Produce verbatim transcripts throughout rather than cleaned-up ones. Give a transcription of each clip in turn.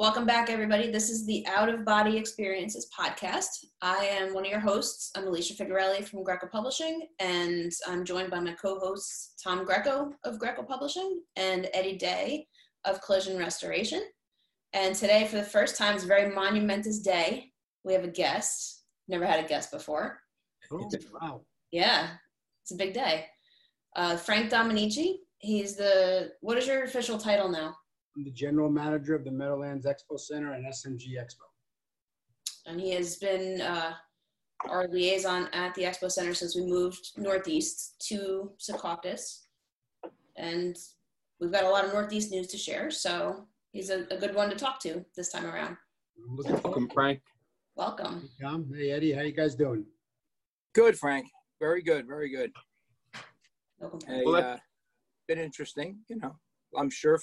Welcome back, everybody. This is the Out of Body Experiences podcast. I am one of your hosts. I'm Alicia Figuerelli from Greco Publishing, and I'm joined by my co-hosts, Tom Greco of Greco Publishing and Eddie Day of Collision Restoration. And today, for the first time, it's a very monumentous day. We have a guest. Never had a guest before. Oh, wow. Yeah, it's a big day. Uh, Frank Domenici, he's the, what is your official title now? I'm the general manager of the Meadowlands Expo Center and S M G Expo. And he has been uh, our liaison at the Expo Center since we moved northeast to Secaucus. And we've got a lot of northeast news to share, so he's a, a good one to talk to this time around. Welcome, Frank. Welcome. Hey, Tom. Hey, Eddie. How you guys doing? Good, Frank. Very good. Very good. Welcome. Hey, uh, been interesting, you know, I'm sure.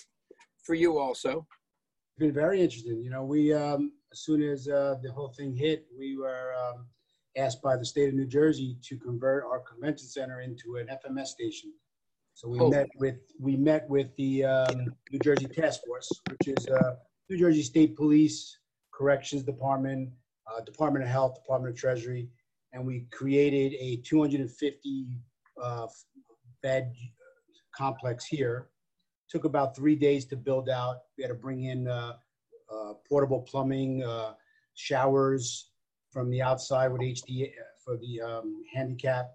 For you also. It's been very interesting. You know, we, um, as soon as uh, the whole thing hit, we were um, asked by the state of New Jersey to convert our convention center into an F M S station. So we oh. met with we met with the um, New Jersey Task Force, which is uh, New Jersey State Police, Corrections Department, uh, Department of Health, Department of Treasury, and we created a two hundred fifty uh, bed complex here. Took about three days to build out. We had to bring in uh, uh, portable plumbing, uh, showers from the outside with H D for the um, handicap.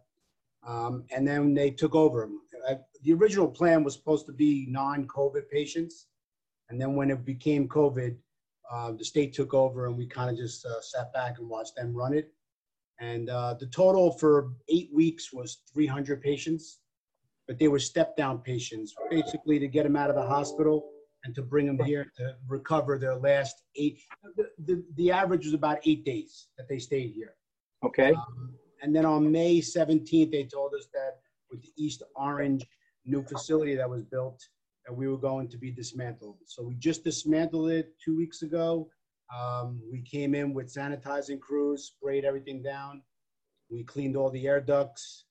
Um, and then they took over. I, the original plan was supposed to be non-COVID patients. And then when it became COVID, uh, the state took over and we kind of just uh, sat back and watched them run it. And uh, the total for eight weeks was three hundred patients. But they were step-down patients, basically to get them out of the hospital and to bring them here to recover their last eight. The, the, the average was about eight days that they stayed here. Okay. Um, and then on May seventeenth, they told us that with the East Orange new facility that was built, that we were going to be dismantled. So we just dismantled it two weeks ago. Um, we came in with sanitizing crews, sprayed everything down. We cleaned all the air ducts.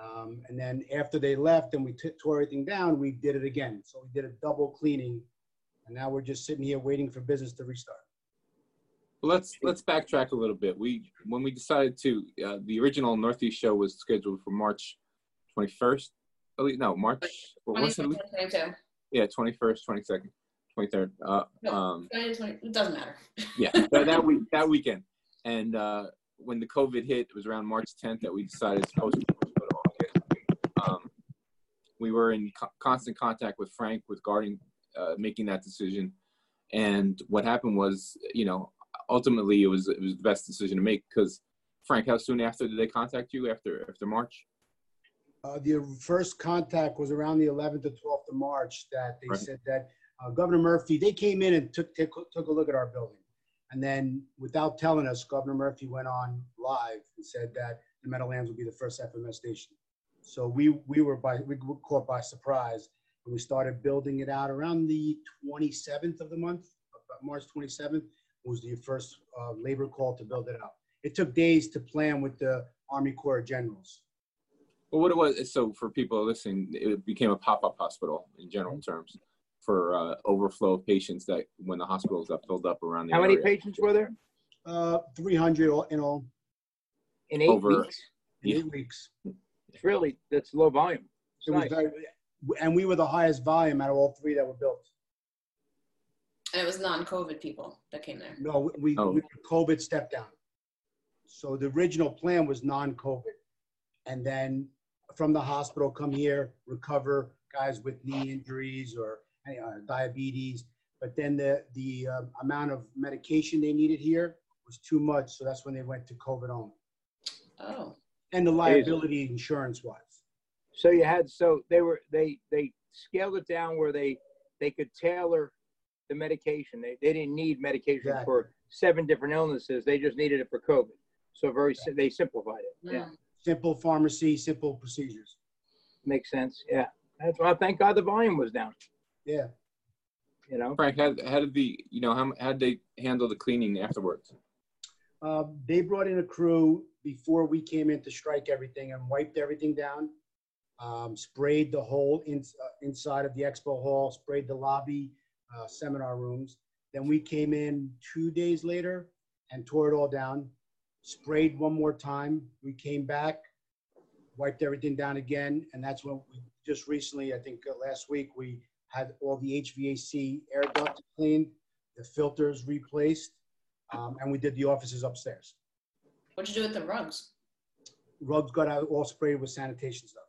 Um, and then after they left and we t tore everything down, we did it again. So we did a double cleaning, and now we're just sitting here waiting for business to restart. Well, let's let's backtrack a little bit. We when we decided to, uh, the original Northeast show was scheduled for March twenty-first. Oh, no, March. Well, twenty-second, yeah, twenty-first, twenty-second, twenty-third. Uh, no, um, it doesn't matter. Yeah, that, that week, that weekend, and uh, when the COVID hit, it was around March tenth that we decided to postpone. Um, we were in co constant contact with Frank regarding uh, making that decision, and what happened was, you know, ultimately it was it was the best decision to make. Because Frank, how soon after did they contact you? After after March? Uh, the first contact was around the eleventh to twelfth of March. That they right. said that uh, Governor Murphy, they came in and took, took took a look at our building, and then without telling us, Governor Murphy went on live and said that the Meadowlands would be the first F M S station. So we, we were by, we were caught by surprise, and we started building it out around the twenty-seventh of the month, March twenty-seventh was the first uh, labor call to build it out. It took days to plan with the Army Corps of Generals. Well, what it was, so for people listening, it became a pop-up hospital in general terms for uh, overflow of patients that when the hospitals got filled up around the How area. Many patients were there? Uh, three hundred in all. In eight Over, weeks? In yeah. eight weeks. It's really, that's low volume. It's it was nice. Very, and we were the highest volume out of all three that were built. And it was non-COVID people that came there. No, we, oh. we COVID stepped down. So the original plan was non-COVID. And then from the hospital, come here, recover guys with knee injuries or uh, diabetes. But then the, the uh, amount of medication they needed here was too much. So that's when they went to COVID only. Oh. And the liability insurance wise. So you had, so they were, they, they scaled it down where they, they could tailor the medication. They, they didn't need medication exactly. for seven different illnesses. They just needed it for COVID. So very, exactly. they simplified it. Yeah. yeah. Simple pharmacy, simple procedures. Makes sense. Yeah. That's why, thank God the volume was down. Yeah. You know, Frank, how, how did the, you know, how, how did they handle the cleaning afterwards? Uh, they brought in a crew before we came in to strike everything and wiped everything down, um, sprayed the whole in, uh, inside of the expo hall, sprayed the lobby, uh, seminar rooms, Then we came in two days later and tore it all down, sprayed one more time. We came back, wiped everything down again. And that's when we just recently, I think last week, we had all the H V A C air ducts cleaned, the filters replaced, um, and we did the offices upstairs. What'd you do with the rugs? Rugs got out all sprayed with sanitation stuff,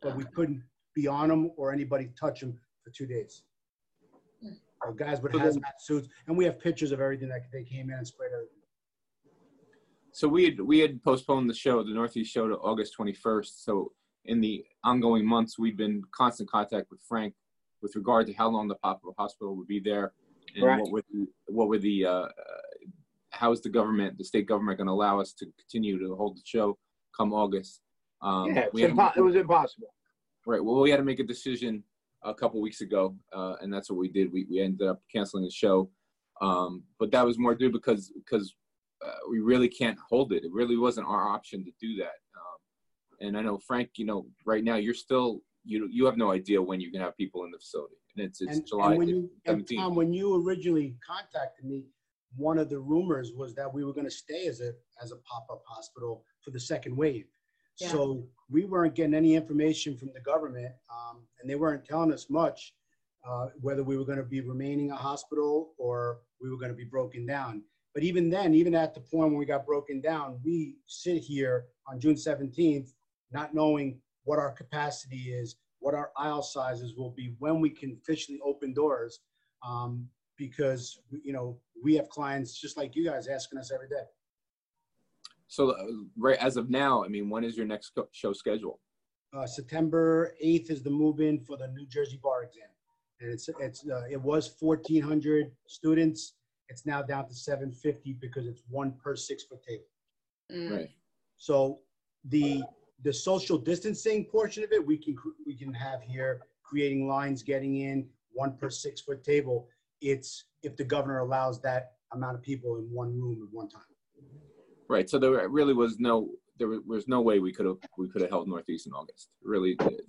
but okay. we couldn't be on them or anybody touch them for two days. Hmm. Our guys with hazmat suits, and we have pictures of everything that they came in and sprayed everything. So we had, we had postponed the show, the Northeast show, to August twenty-first. So in the ongoing months, we've been in constant contact with Frank with regard to how long the Poplar Hospital would be there, and right. what were the, what were the uh, how is the government, the state government, going to allow us to continue to hold the show come August. Um, yeah, we had to, it was impossible. Right. Well, we had to make a decision a couple weeks ago, uh, and that's what we did. We we ended up canceling the show, um, but that was more due because because. Uh, we really can't hold it. It really wasn't our option to do that. Um, and I know, Frank, you know, right now you're still, you you have no idea when you can have people in the facility. And it's, it's and, July and when you, seventeenth. And Tom, when you originally contacted me, one of the rumors was that we were going to stay as a, as a pop-up hospital for the second wave. Yeah. So we weren't getting any information from the government, um, and they weren't telling us much uh, whether we were going to be remaining a hospital or we were going to be broken down. But even then, even at the point when we got broken down, we sit here on June seventeenth, not knowing what our capacity is, what our aisle sizes will be, when we can officially open doors, um, because, you know, we have clients just like you guys asking us every day. So uh, right as of now, I mean, when is your next show scheduled? Uh, September eighth is the move-in for the New Jersey bar exam. And it's, it's, uh, it was fourteen hundred students. It's now down to seven fifty because it's one per six foot table. Mm. Right. So the the social distancing portion of it we can we can have here, creating lines, getting in one per six foot table. It's if the governor allows that amount of people in one room at one time. Right. So there really was no there was no way we could have we could have held Northeast in August. It really did.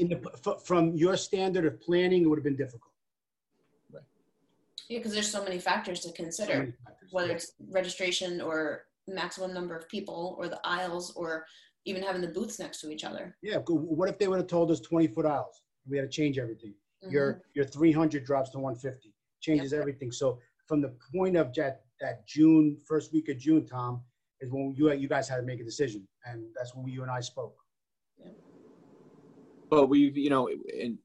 In the, from your standard of planning, it would have been difficult. Yeah, because there's so many factors to consider, so factors, whether it's registration or maximum number of people or the aisles or even having the booths next to each other. Yeah, what if they would have told us twenty foot aisles? We had to change everything. Mm-hmm. Your your three hundred drops to one fifty, changes yep. everything. So from the point of that, that June, first week of June, Tom, is when you, you guys had to make a decision. And that's when we, you and I spoke. Yeah. But we've, you know, and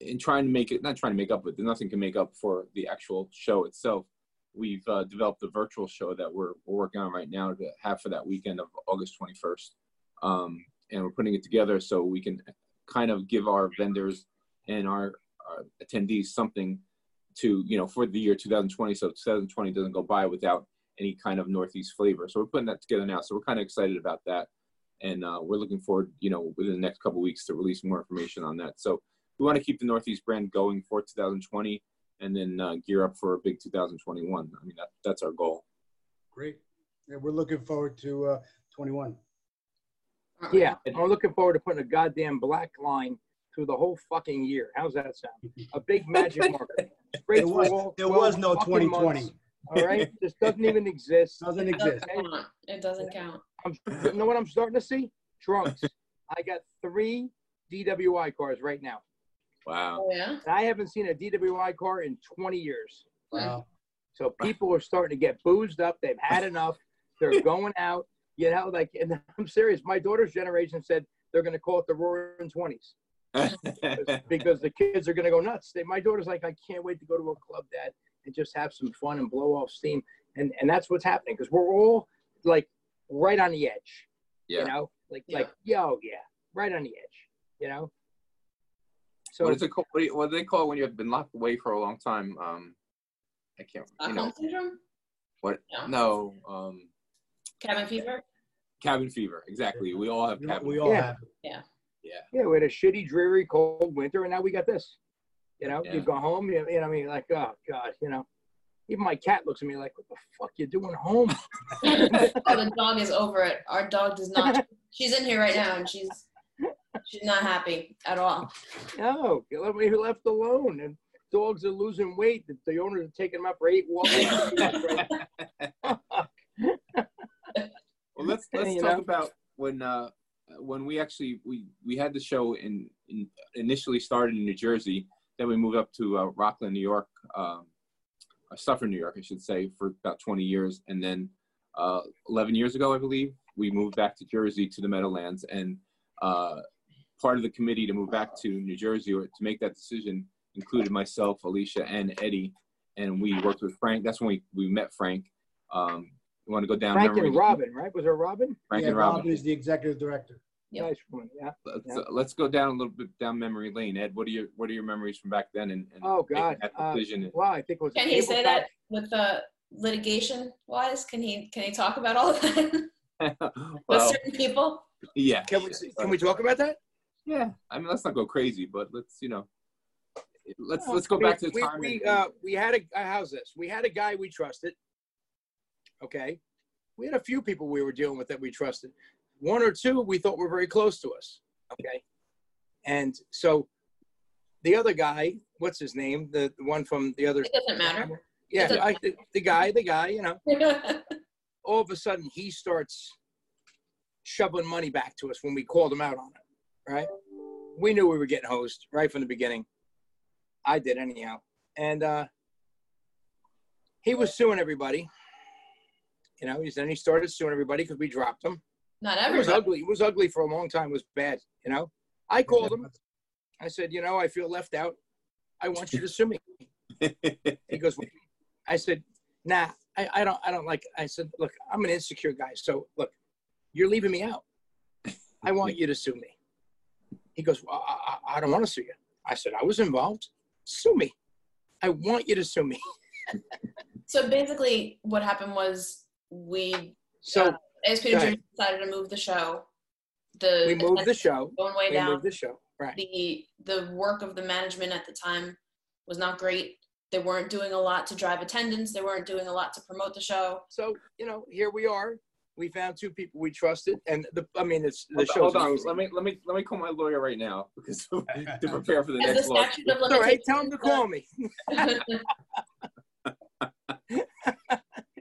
in trying to make it, not trying to make up with it, nothing can make up for the actual show itself. We've uh, developed a virtual show that we're, we're working on right now to have for that weekend of August twenty-first. Um, and we're putting it together so we can kind of give our vendors and our, our attendees something to, you know, for the year two thousand twenty. So two thousand twenty doesn't go by without any kind of Northeast flavor. So we're putting that together now. So we're kind of excited about that. And uh, we're looking forward, you know, within the next couple of weeks to release more information on that. So we want to keep the Northeast brand going for two thousand twenty and then uh, gear up for a big two thousand twenty-one. I mean, that, that's our goal. Great. Yeah, we're looking forward to uh, twenty-one. Yeah, I'm looking forward to putting a goddamn black line through the whole fucking year. How's that sound? A big magic marker. There was, there was no twenty twenty. Months, all right? This doesn't even exist. Doesn't exist. It doesn't count. It doesn't count. I'm, you know what I'm starting to see? Trunks. I got three D W I cars right now. Wow. Oh, yeah? I haven't seen a D W I car in twenty years. Wow. So people are starting to get boozed up. They've had enough. They're going out. You know, like, and I'm serious. My daughter's generation said they're going to call it the Roaring Twenties because, because the kids are going to go nuts. They, my daughter's like, I can't wait to go to a club, Dad, and just have some fun and blow off steam. And and that's what's happening because we're all like right on the edge. Yeah. You know, like yeah. like yo yeah, right on the edge. You know. So what, is it called? What, do you, what do they call it when you have been locked away for a long time? Um, I can't. You know, syndrome? What? No. no um, cabin fever. Cabin fever. Exactly. We all have cabin. We all yeah. have. Yeah. Yeah. Yeah. We had a shitty, dreary, cold winter, and now we got this. You know, yeah. you go home. You, you know, I mean, like, oh God, you know. Even my cat looks at me like, what the fuck you doing home? Oh, the dog is over it. Our dog does not. She's in here right now, and she's. She's not happy at all. No, let me left alone. And dogs are losing weight. The, the owners are taking them out for eight walks. Well, let's let's you talk know? about when uh, when we actually we we had the show in, in initially started in New Jersey. Then we moved up to uh, Rockland, New York, um, uh, Suffern, New York, I should say, for about twenty years, and then uh, eleven years ago, I believe, we moved back to Jersey to the Meadowlands. And uh, part of the committee to move back to New Jersey or to make that decision included myself, Alicia, and Eddie, and we worked with Frank. That's when we, we met Frank. Um, we want to go down Frank memory and Robin, right? Was it Robin? Frank yeah, and Robin. Robin is the executive director. Yep. Nice one. Yeah. Let's, yeah. Uh, let's go down a little bit down memory lane. Ed, what are your what are your memories from back then? And, and oh God, that decision? Uh, wow, I think it was. Can he say that with the litigation wise? Can he can he talk about all of that? Well, with certain people? Yeah. Can we can we talk about that? Yeah. I mean, let's not go crazy, but let's you know, let's let's go back to the time. We, we uh we had a how's this? We had a guy we trusted. Okay, we had a few people we were dealing with that we trusted. One or two we thought were very close to us, okay? And so the other guy, what's his name? The, the one from the other. It doesn't matter. Yeah, doesn't I, the, the guy, the guy, you know. All of a sudden, he starts shoveling money back to us when we called him out on it, right? We knew we were getting hosed right from the beginning. I did anyhow. And uh, he was suing everybody. You know, then he started suing everybody because we dropped him. Not everyone. It was ugly. It was ugly for a long time. It was bad, you know. I called him. I said, you know, I feel left out. I want you to sue me. He goes, well, I said, nah, I, I don't I don't like it. I said, look, I'm an insecure guy. So, look, you're leaving me out. I want you to sue me. He goes, well, I, I, I don't want to sue you. I said, I was involved. Sue me. I want you to sue me. So, basically, what happened was we – so. Uh, A S P New Jersey decided to move the show. The we moved the show. Going way we down. Moved the show. Right. The the work of the management at the time was not great. They weren't doing a lot to drive attendance. They weren't doing a lot to promote the show. So you know, here we are. We found two people we trusted, and the I mean, it's the show. Hold on. Let me let me let me call my lawyer right now because to prepare for the As next lawsuit. All right, tell him to call me.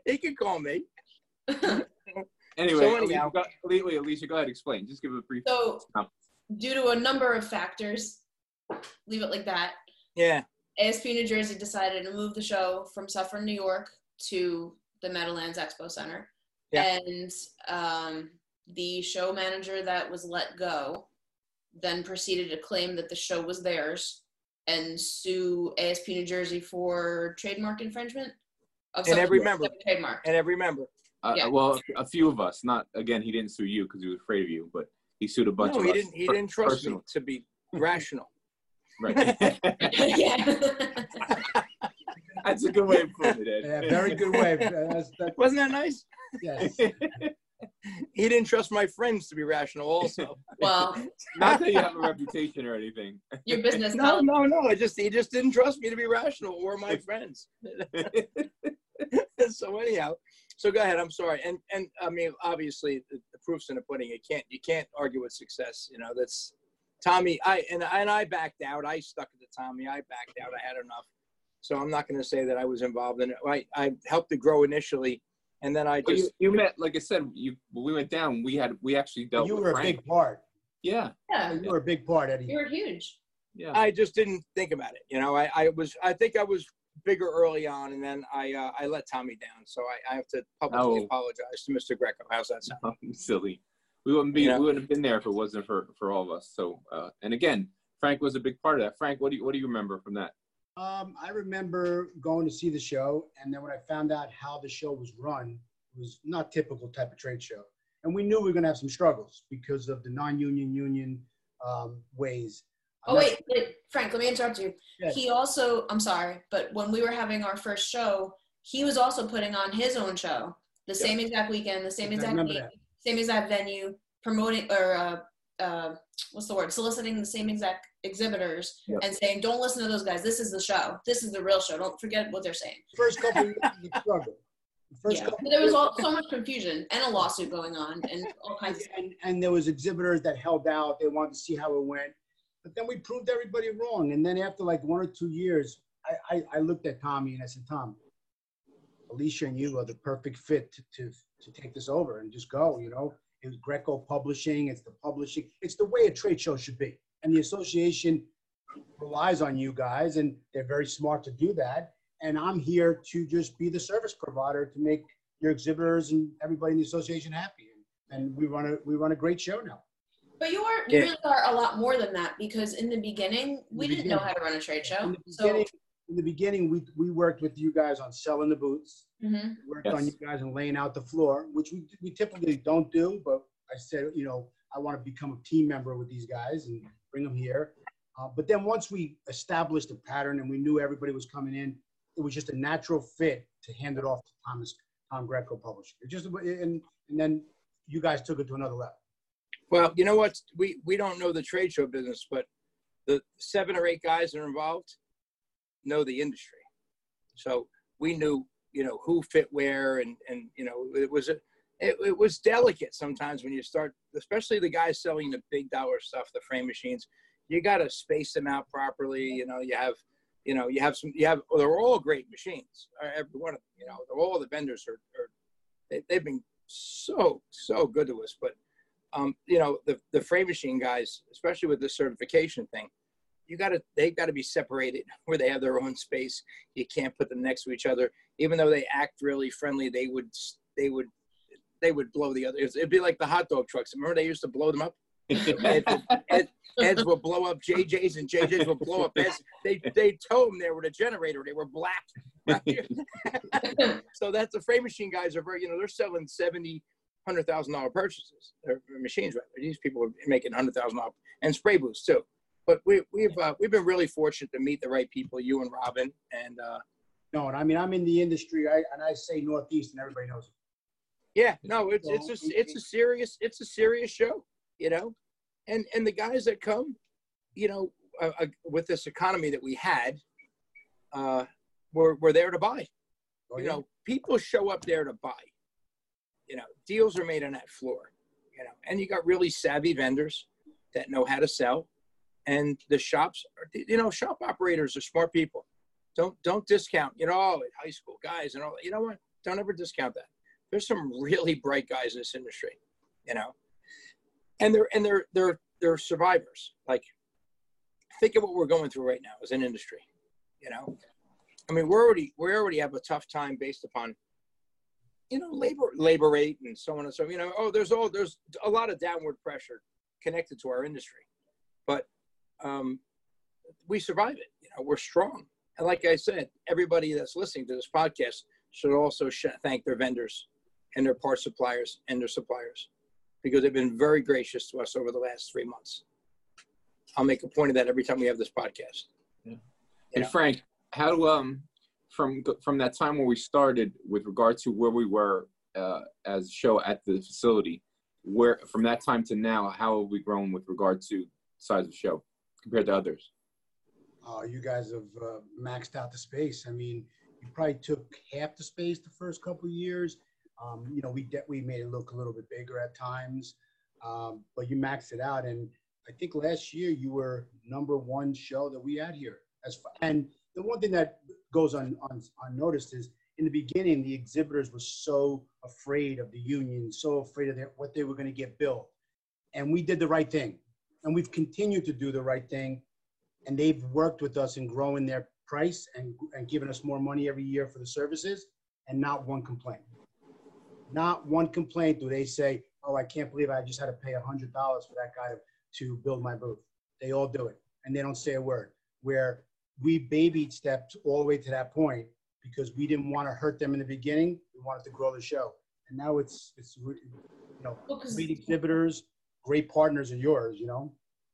He can call me. Anyway, so anyhow, Alicia, go, Alicia, go ahead, explain. Just give a brief. So, comment. Due to a number of factors, leave it like that. Yeah. A S P New Jersey decided to move the show from Suffern, New York, to the Meadowlands Expo Center. Yeah. And um, the show manager that was let go then proceeded to claim that the show was theirs and sue A S P New Jersey for trademark infringement of and every member. Trademark. And every member. Uh, yeah. Well, a few of us. Not again. He didn't sue you because he was afraid of you, but he sued a bunch no, of he us. No, he didn't. He didn't trust personally. me to be rational. Right. That's a good way of putting it, Ed. Yeah, very good way. That's, that's, Wasn't that nice? Yes. He didn't trust my friends to be rational. Also. Well, not that you have a reputation or anything. Your business. No, no, no. I just he just didn't trust me to be rational or my friends. So anyhow. So go ahead. I'm sorry. And and I mean, obviously, the, the proof's in the pudding. You can't you can't argue with success. You know, that's Tommy. I and and I backed out. I stuck it to Tommy. I backed out. I had enough. So I'm not going to say that I was involved in it. I I helped to grow initially, and then I just well, you, you met. Like I said, you when we went down. We had we actually dealt. You with were Frank. a big part. Yeah. Yeah. You were a big part, Eddie. You were huge. Yeah. I just didn't think about it. You know, I I was I think I was. bigger early on, and then I uh, I let Tommy down, so I, I have to publicly oh. apologize to Mister Greco. How's that sound? I'm silly. We wouldn't be you know? we wouldn't have been there if it wasn't for for all of us. So uh, and again, Frank was a big part of that. Frank, what do you what do you remember from that? Um, I remember going to see the show, and then when I found out how the show was run, it was not typical type of trade show, and we knew we were going to have some struggles because of the non-union union um, ways. Oh, wait, wait, Frank, let me interrupt you. Yes. He also, I'm sorry, but when we were having our first show, he was also putting on his own show. The yes. same exact weekend, the same exact week, same exact venue, promoting, or uh, uh, what's the word, soliciting the same exact exhibitors yes. and saying, don't listen to those guys. This is the show. This is the real show. Don't forget what they're saying. First couple of years was a struggle. First yeah. couple there was all, so much confusion and a lawsuit going on and all kinds of and, and there was exhibitors that held out. They wanted to see how it went. But then we proved everybody wrong. And then after like one or two years, I, I, I looked at Tommy and I said, Tom, Alicia and you are the perfect fit to, to, to take this over and just go, you know. It was Greco Publishing, it's the publishing, it's the way a trade show should be. And the association relies on you guys, and they're very smart to do that. And I'm here to just be the service provider to make your exhibitors and everybody in the association happy. And we run a, we run a great show now. But you are, you yeah. really are a lot more than that, because in the beginning, we in the didn't beginning, know how to run a trade show. In the beginning, so. in the beginning we, we worked with you guys on selling the booths. Mm-hmm. We worked yes. on you guys on laying out the floor, which we, we typically don't do, but I said, you know, I want to become a team member with these guys and bring them here. Uh, but then once we established a pattern and we knew everybody was coming in, it was just a natural fit to hand it off to Thomas, Tom Greco Publishing. It just, and, and then you guys took it to another level. Well, you know what? We, we don't know the trade show business, but the seven or eight guys that are involved know the industry. So we knew, you know, who fit where, and, and you know, it was, a, it, it was delicate sometimes when you start, especially the guys selling the big dollar stuff, the frame machines. You got to space them out properly. You know, you have, you know, you have some, you have, they're all great machines. Every one of them, you know, all the vendors are, are they, they've been so, so good to us. But, um, you know, the, the frame machine guys, especially with the certification thing, you got to, they got to be separated where they have their own space. You can't put them next to each other, even though they act really friendly. They would, they would, they would blow the other. It'd be like the hot dog trucks. Remember they used to blow them up? Ed, Ed, Eds will blow up J J's and J J's will blow up Eds. They, they told them they were the generator. They were black. Right? So that's the frame machine guys are very, you know, they're selling seventy, one hundred thousand dollar purchases. They're machines, right? These people are making one hundred thousand dollars and spray booths too. But we, we've, uh, we've been really fortunate to meet the right people, you and Robin. And uh, no, and I mean, I'm in the industry, I, and I say Northeast and everybody knows it. Yeah, no, it's, it's, a, it's, a serious, it's a serious show. You know, and, and the guys that come, you know, uh, uh, with this economy that we had, uh, were, were there to buy. Oh, you yeah. know, people show up there to buy. You know, deals are made on that floor, you know, and you got really savvy vendors that know how to sell. And the shops, are, you know, shop operators are smart people. Don't, don't discount, you know, at high school guys and all that. You know what? Don't ever discount that. There's some really bright guys in this industry, you know. And they're, and they're, they're, they're survivors. Like, think of what we're going through right now as an industry, you know? I mean, we're already, we already have a tough time based upon, you know, labor, labor rate and so on and so on. You know, oh, there's all, there's a lot of downward pressure connected to our industry, but um, we survive it. You know, we're strong. And like I said, everybody that's listening to this podcast should also sh thank their vendors and their parts suppliers and their suppliers, because they've been very gracious to us over the last three months. I'll make a point of that every time we have this podcast. Yeah. And know? Frank, how um, from from that time when we started, with regard to where we were uh, as a show at the facility, where from that time to now, how have we grown with regard to size of the show compared to others? Oh, you guys have uh, maxed out the space. I mean, you probably took half the space the first couple of years. Um, you know, we we made it look a little bit bigger at times, um, but you maxed it out. And I think last year you were number one show that we had here. As far, and the one thing that goes un, un, unnoticed is in the beginning, the exhibitors were so afraid of the union, so afraid of their, what they were going to get billed. And we did the right thing. And we've continued to do the right thing. And they've worked with us in growing their price and, and giving us more money every year for the services, and not one complaint. Not one complaint do they say, oh, I can't believe I just had to pay one hundred dollars for that guy to, to build my booth. They all do it, and they don't say a word. Where we babied steps all the way to that point because we didn't want to hurt them in the beginning. We wanted to grow the show. And now it's, it's you know, great exhibitors, great partners of yours, you know?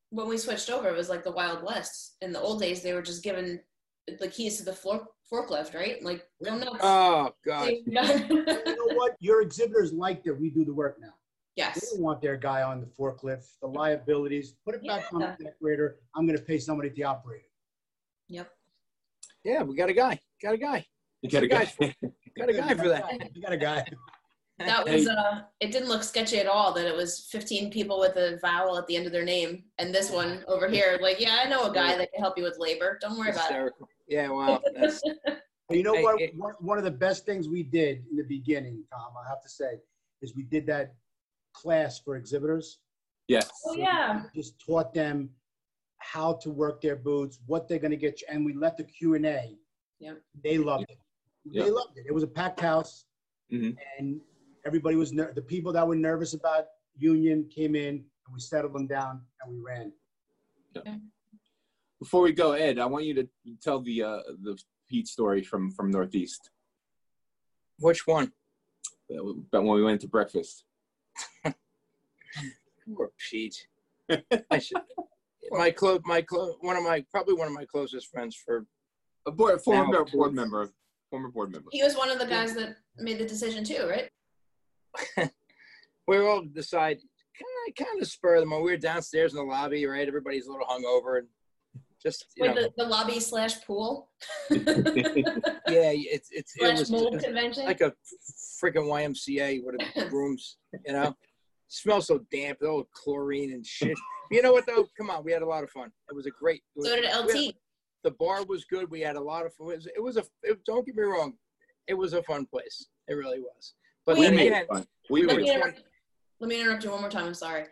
When we switched over, it was like the Wild West. In the old days, they were just given the keys to the floor forklift, right? Like, no, no. Oh, God. You know what? Your exhibitors like that we do the work now. Yes. They don't want their guy on the forklift, the liabilities. Put it back yeah. on the decorator. I'm going to pay somebody to operate it. Yep. Yeah, we got a guy. Got a guy. You got a guy. Got a guy for that. You got a guy. That was, uh, it didn't look sketchy at all that it was fifteen people with a vowel at the end of their name. And this one over here, like, yeah, I know a guy that can help you with labor. Don't worry hysterical. About it. Yeah, wow. That's... You know what? One of the best things we did in the beginning, Tom, I have to say, is we did that class for exhibitors. Yes. Oh, yeah. We just taught them how to work their booths, what they're going to get you, and we let the Q and A. Yep. They loved it. Yep. They loved it. It was a packed house, mm-hmm. and everybody was ner the people that were nervous about union came in, and we settled them down, and we ran. Yep. Okay. Before we go, Ed, I want you to tell the uh, the Pete story from from Northeast. Which one? But when we went to breakfast. Poor Pete. I should. My close, my close, one of my probably one of my closest friends for a board, former now. board member, former board member. He was one of the guys that made the decision too, right? We all decide kind of, kind of spur them on. We were downstairs in the lobby, right? Everybody's a little hungover and just you Wait, know. The, the lobby slash pool. Yeah, it's it's slash it was mold convention. Like a freaking Y M C A with rooms, you know. Smells so damp, the old chlorine and shit. You know what though? Come on, we had a lot of fun. It was a great. Was, so did L T. Had, the bar was good. We had a lot of fun. It was. It was a. It, don't get me wrong, it was a fun place. It really was. But we made it fun. We let, were me inter- let me interrupt you one more time. I'm sorry.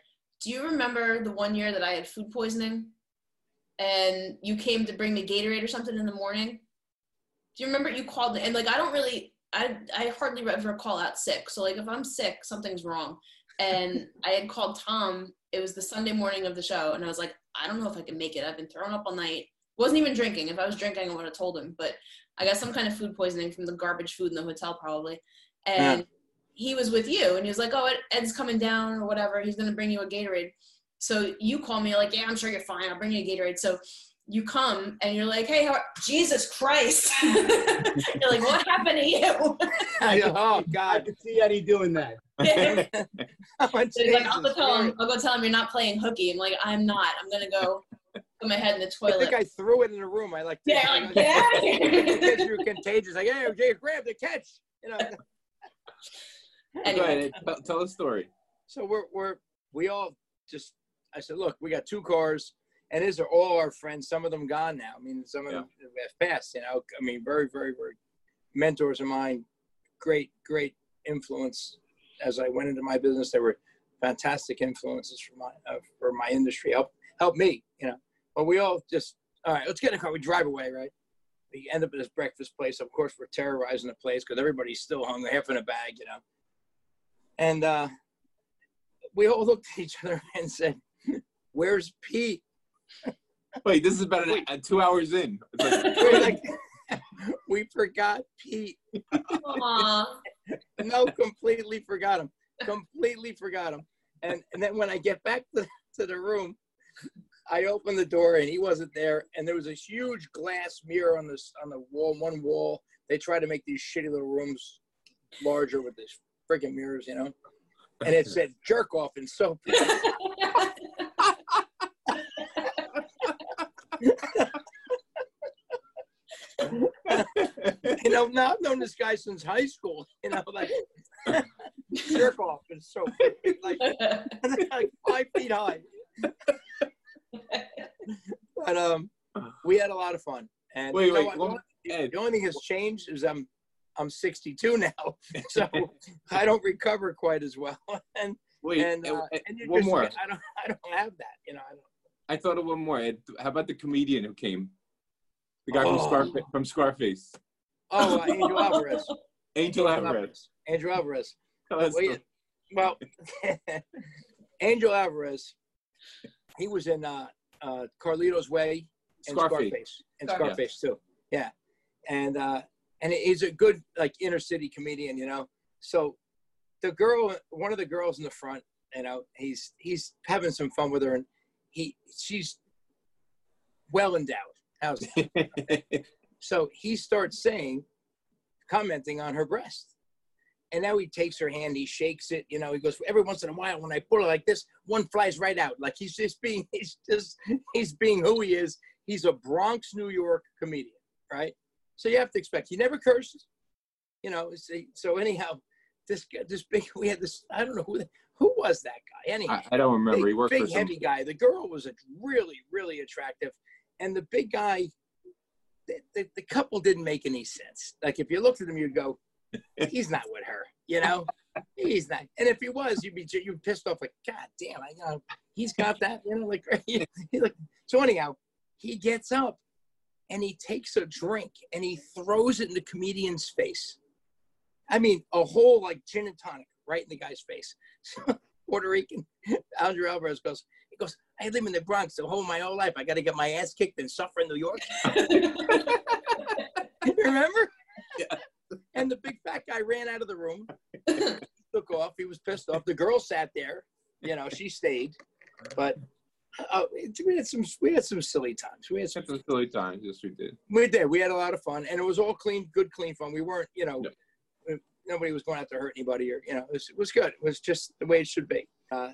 Do you remember the one year that I had food poisoning, and you came to bring me Gatorade or something in the morning? Do you remember you called and like I don't really I I hardly ever call out sick. So like if I'm sick, something's wrong. And I had called Tom, it was the Sunday morning of the show, and I was like, I don't know if I can make it. I've been throwing up all night. Wasn't even drinking. If I was drinking, I would have told him. But I got some kind of food poisoning from the garbage food in the hotel probably. And yeah. He was with you, and he was like, oh, Ed's coming down or whatever. He's going to bring you a Gatorade. So you call me like, yeah, I'm sure you're fine. I'll bring you a Gatorade. So you come, and you're like, hey, how are Jesus Christ. You're like, what happened to you? Oh, God. I could see Eddie doing that. Oh, so like, I'll, go tell him, I'll go tell him you're not playing hooky. I'm like, I'm not. I'm going to go put my head in the toilet. I think I threw it in the room. I like, yeah, I'm like, get out of here. You're contagious. Like, hey, okay, grab the catch. You know. Anyway. Go ahead, tell, tell the story. So we're, we're, we all just, I said, look, we got two cars. And these are all our friends. Some of them gone now. I mean, some of yeah. them have passed, you know. I mean, very, very, very mentors of mine. Great, great influence. As I went into my business, they were fantastic influences for my, uh, for my industry. Help, help me, you know. But we all just, all right, let's get in a car. We drive away, right? We end up at this breakfast place. Of course, we're terrorizing the place because everybody's still hung, half in a bag, you know. And uh, we all looked at each other and said, where's Pete? Wait, this is about an, uh, two hours in. Like, like, we forgot Pete. Aww. No, completely forgot him. Completely forgot him. And and then when I get back to, to the room, I open the door and he wasn't there. And there was a huge glass mirror on this on the wall, one wall. They try to make these shitty little rooms larger with these freaking mirrors, you know. And it said jerk off and soap. You know, now I've known this guy since high school, you know, like jerk off and so like, like five feet high. But um we had a lot of fun. And wait, you know, wait, I, well, the, the only thing that's changed is I'm I'm sixty-two now. So I don't recover quite as well. And wait, and, uh, and, and one just, more. I don't I don't have that, you know, I don't I thought of one more. How about the comedian who came? The guy oh. from, Scarf from Scarface. Oh, uh, Angel Alvarez. Angel, Angel Alvarez. Angel Alvarez. Oh, well, Angel Alvarez, he was in uh, uh, Carlito's Way and Scarface. Scarface. And Scarface, yeah. too. Yeah. And, uh, and he's a good, like, inner city comedian, you know? So the girl, one of the girls in the front, you know, he's, he's having some fun with her, and He, she's well endowed. How's that? So he starts saying, commenting on her breast. And now he takes her hand, he shakes it, you know, he goes, every once in a while, when I pull her like this, one flies right out. Like he's just being, he's just, he's being who he is. He's a Bronx, New York comedian, right? So you have to expect, he never curses, you know, so anyhow, this this big, we had this, I don't know who, who was that guy? Anyway, I, I don't remember. Big, he worked big, for Big, heavy guy. The girl was a really, really attractive. And the big guy, the, the, the couple didn't make any sense. Like, if you looked at him, you'd go, he's not with her, you know? He's not. And if he was, you'd be you'd be pissed off, like, God damn, I, you know, he's got that, you know, like, like, so anyhow, he gets up and he takes a drink and he throws it in the comedian's face. I mean, a whole, like, gin and tonic right in the guy's face. So, Puerto Rican, Angel Alvarez goes, he goes, I live in the Bronx the whole my whole life. I got to get my ass kicked and suffer in New York. Remember? Yeah. And the big fat guy ran out of the room. He took off. He was pissed off. The girl sat there. You know, she stayed. But uh, we had some we had some silly times. We had some, some silly times. Yes, we did. We did. We had a lot of fun, and it was all clean, good, clean fun. We weren't, you know, no. nobody was going out to hurt anybody, or you know, it was, it was good. It was just the way it should be. Uh,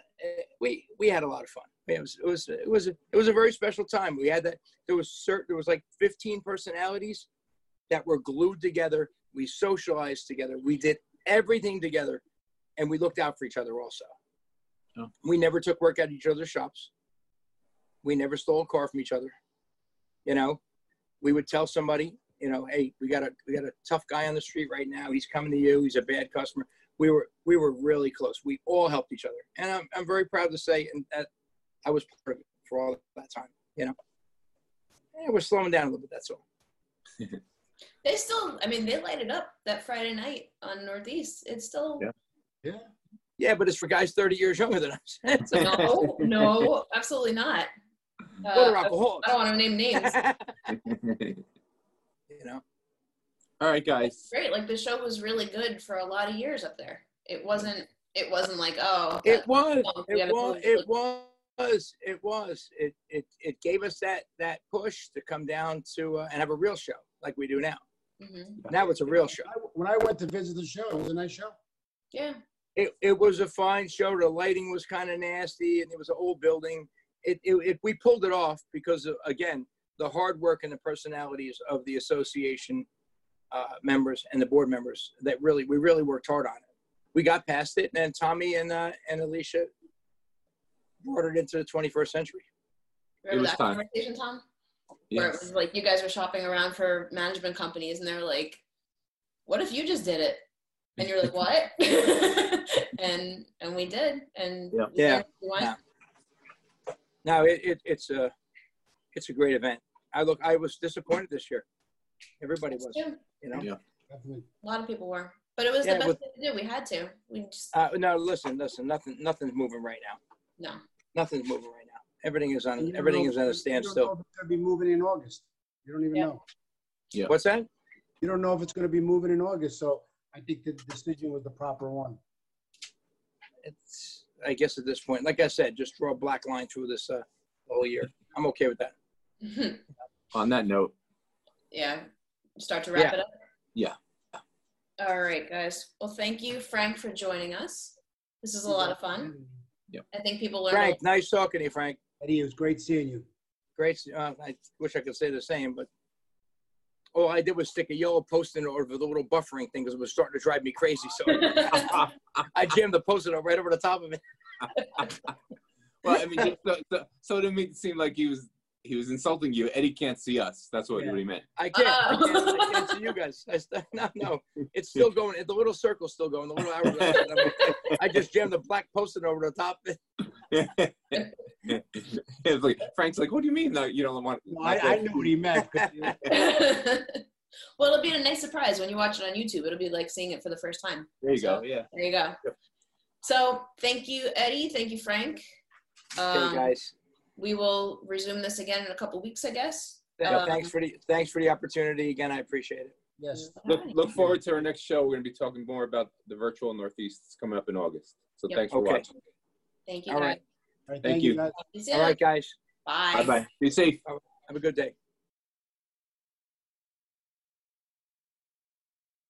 we we had a lot of fun. It was it was it was a, it was a very special time. We had that. There was certain, there was like fifteen personalities that were glued together. We socialized together. We did everything together, and we looked out for each other also. Oh. We never took work out of each other's shops. We never stole a car from each other. You know, we would tell somebody, you know, hey, we got a we got a tough guy on the street right now. He's coming to you. He's a bad customer. We were we were really close. We all helped each other, and I'm I'm very proud to say and that I was part of it for all that time. You know, and we're slowing down a little bit. That's all. They still, I mean, they light it up that Friday night on Northeast. It's still, yeah, yeah, yeah, but it's for guys thirty years younger than us. So. No, no, absolutely not. Uh, I don't want to name names. You know. All right, guys. It's great. Like, the show was really good for a lot of years up there. It wasn't. It wasn't like oh. It was. It was. It was. It was. It it it gave us that that push to come down to uh, and have a real show like we do now. Mm-hmm. Now it's a real show. When I went to visit the show, it was a nice show. Yeah. It it was a fine show. The lighting was kind of nasty, and it was an old building. It, it it we pulled it off because of, again, the hard work and the personalities of the association uh, members and the board members that really we really worked hard on it. We got past it, and then Tommy and uh, and Alicia brought it into the twenty-first century. Remember that time. Conversation, Tom? Yes. Where it was like you guys were shopping around for management companies, and they're like, "What if you just did it?" And you're like, "What?" and and we did, and yeah, yeah. yeah. Now it, it it's a it's a great event. I look, I was disappointed this year. Everybody was, you know. Yeah. A lot of people were, but it was yeah, the best was, thing to do. We had to. We just. Uh, no, listen, listen. Nothing, nothing's moving right now. No. Nothing's moving right now. Everything is on. Everything know, is on a standstill. They'll be moving in August. You don't even yeah. know. Yeah. What's that? You don't know if it's going to be moving in August. So I think the decision was the proper one. It's. I guess at this point, like I said, just draw a black line through this uh, whole year. I'm okay with that. Mm-hmm. On that note. Yeah. Start to wrap yeah. it up. Yeah. All right, guys. Well, thank you, Frank, for joining us. This is a lot of fun. Yep. I think people learn. Frank, nice talking to you, Frank. Eddie, it was great seeing you. Great. Uh, I wish I could say the same, but all I did was stick a yellow post-it over the little buffering thing because it was starting to drive me crazy. So I, I, I jammed the post-it right over the top of it. Well, I mean, just so, so, so to make it seem like he was he was insulting you. Eddie can't see us. That's what yeah. he meant. I can't. Oh. I, can't I can't see you guys. I st no, no, it's still going. The little circle's still going. The little hour. Like, I just jammed the black post-it over the top of it. It's like, Frank's like, what do you mean? No, you don't want. Well, I, I knew what he meant. Well, it'll be a nice surprise when you watch it on YouTube. It'll be like seeing it for the first time. There you so, go. Yeah. There you go. Yep. So thank you, Eddie. Thank you, Frank. Um, hey guys. We will resume this again in a couple weeks, I guess. Yeah, um, thanks for the thanks for the opportunity again. I appreciate it. Yes. Look look forward to our next show. We're going to be talking more about the virtual Northeast. It's coming up in August. So yep. thanks for okay. watching. Thank you. All right. All right. Thank, Thank you. you. All right, guys. Bye. Bye. Bye. Be safe. Have a good day.